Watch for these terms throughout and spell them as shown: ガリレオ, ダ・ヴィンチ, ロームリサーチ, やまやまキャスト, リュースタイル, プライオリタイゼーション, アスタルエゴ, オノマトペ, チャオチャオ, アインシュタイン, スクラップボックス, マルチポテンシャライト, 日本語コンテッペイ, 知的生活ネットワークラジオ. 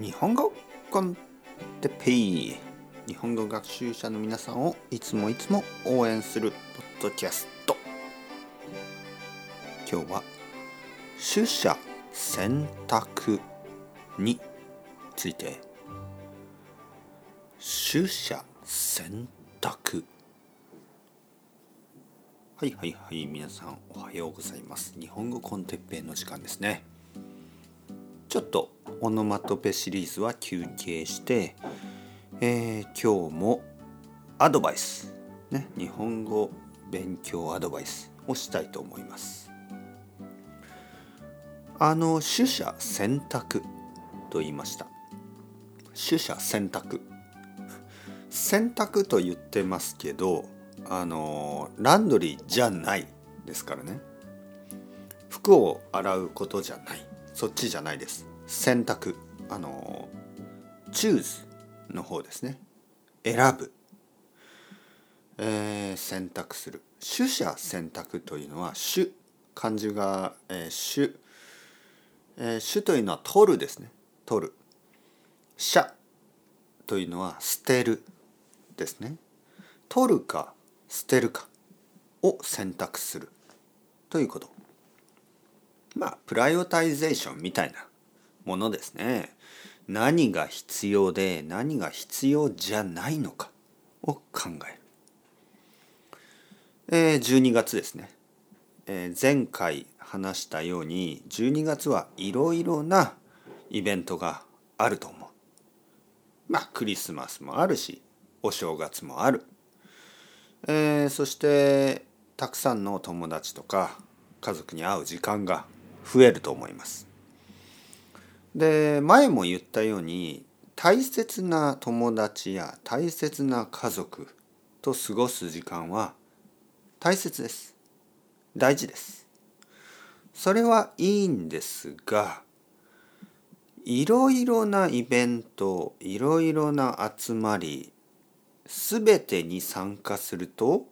日本語コンテッペイ、日本語学習者の皆さんをいつも応援するポッドキャスト。今日は取捨選択について。取捨選択、はい、皆さんおはようございます。日本語コンテッペイの時間ですね。ちょっとオノマトペシリーズは休憩して、今日もアドバイス、ね、日本語勉強アドバイスをしたいと思います。取捨選択と言いました。取捨選択、選択と言ってますけど、ランドリーじゃないですからね。服を洗うことじゃない、そっちじゃないです。選択、choose の方ですね。選ぶ、選択する。取捨選択というのは取、漢字が、取というのは取るですね。取る。捨というのは捨てるですね。取るか捨てるかを選択するということ。プライオリタイゼーションみたいなものですね。何が必要で何が必要じゃないのかを考える。12月ですね。前回話したように12月はいろいろなイベントがあると思う。クリスマスもあるし、お正月もある。そしてたくさんの友達とか家族に会う時間が増えると思います。で、前も言ったように大切な友達や大切な家族と過ごす時間は大切です。大事です。それはいいんですが、いろいろなイベント、いろいろな集まり、すべてに参加すると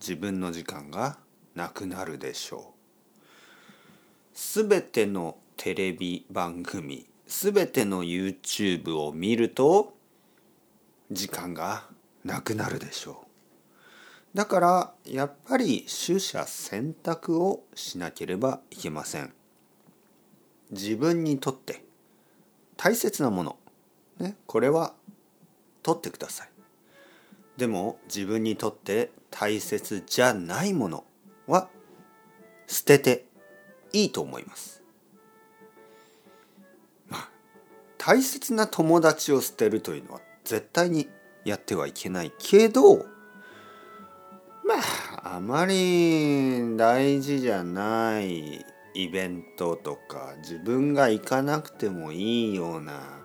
自分の時間がなくなるでしょう。すべてのテレビ番組、すべての YouTube を見ると時間がなくなるでしょう。だからやっぱり取捨選択をしなければいけません。自分にとって大切なもの、ね、これは取ってください。でも自分にとって大切じゃないものは捨てていいと思います。大切な友達を捨てるというのは絶対にやってはいけないけど、あまり大事じゃないイベントとか自分が行かなくてもいいような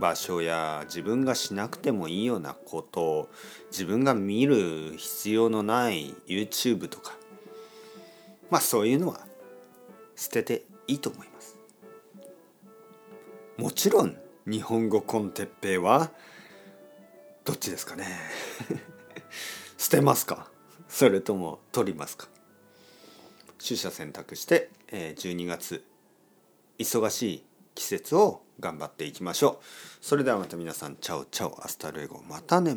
場所や自分がしなくてもいいようなこと、自分が見る必要のない YouTube とか、そういうのは捨てていいと思います。もちろん日本語コンテッペイはどっちですかね。捨てますか？それとも取りますか？取捨選択して12月忙しい季節を頑張っていきましょう。それではまた皆さん、チャオチャオ、アスタルエゴ、またね。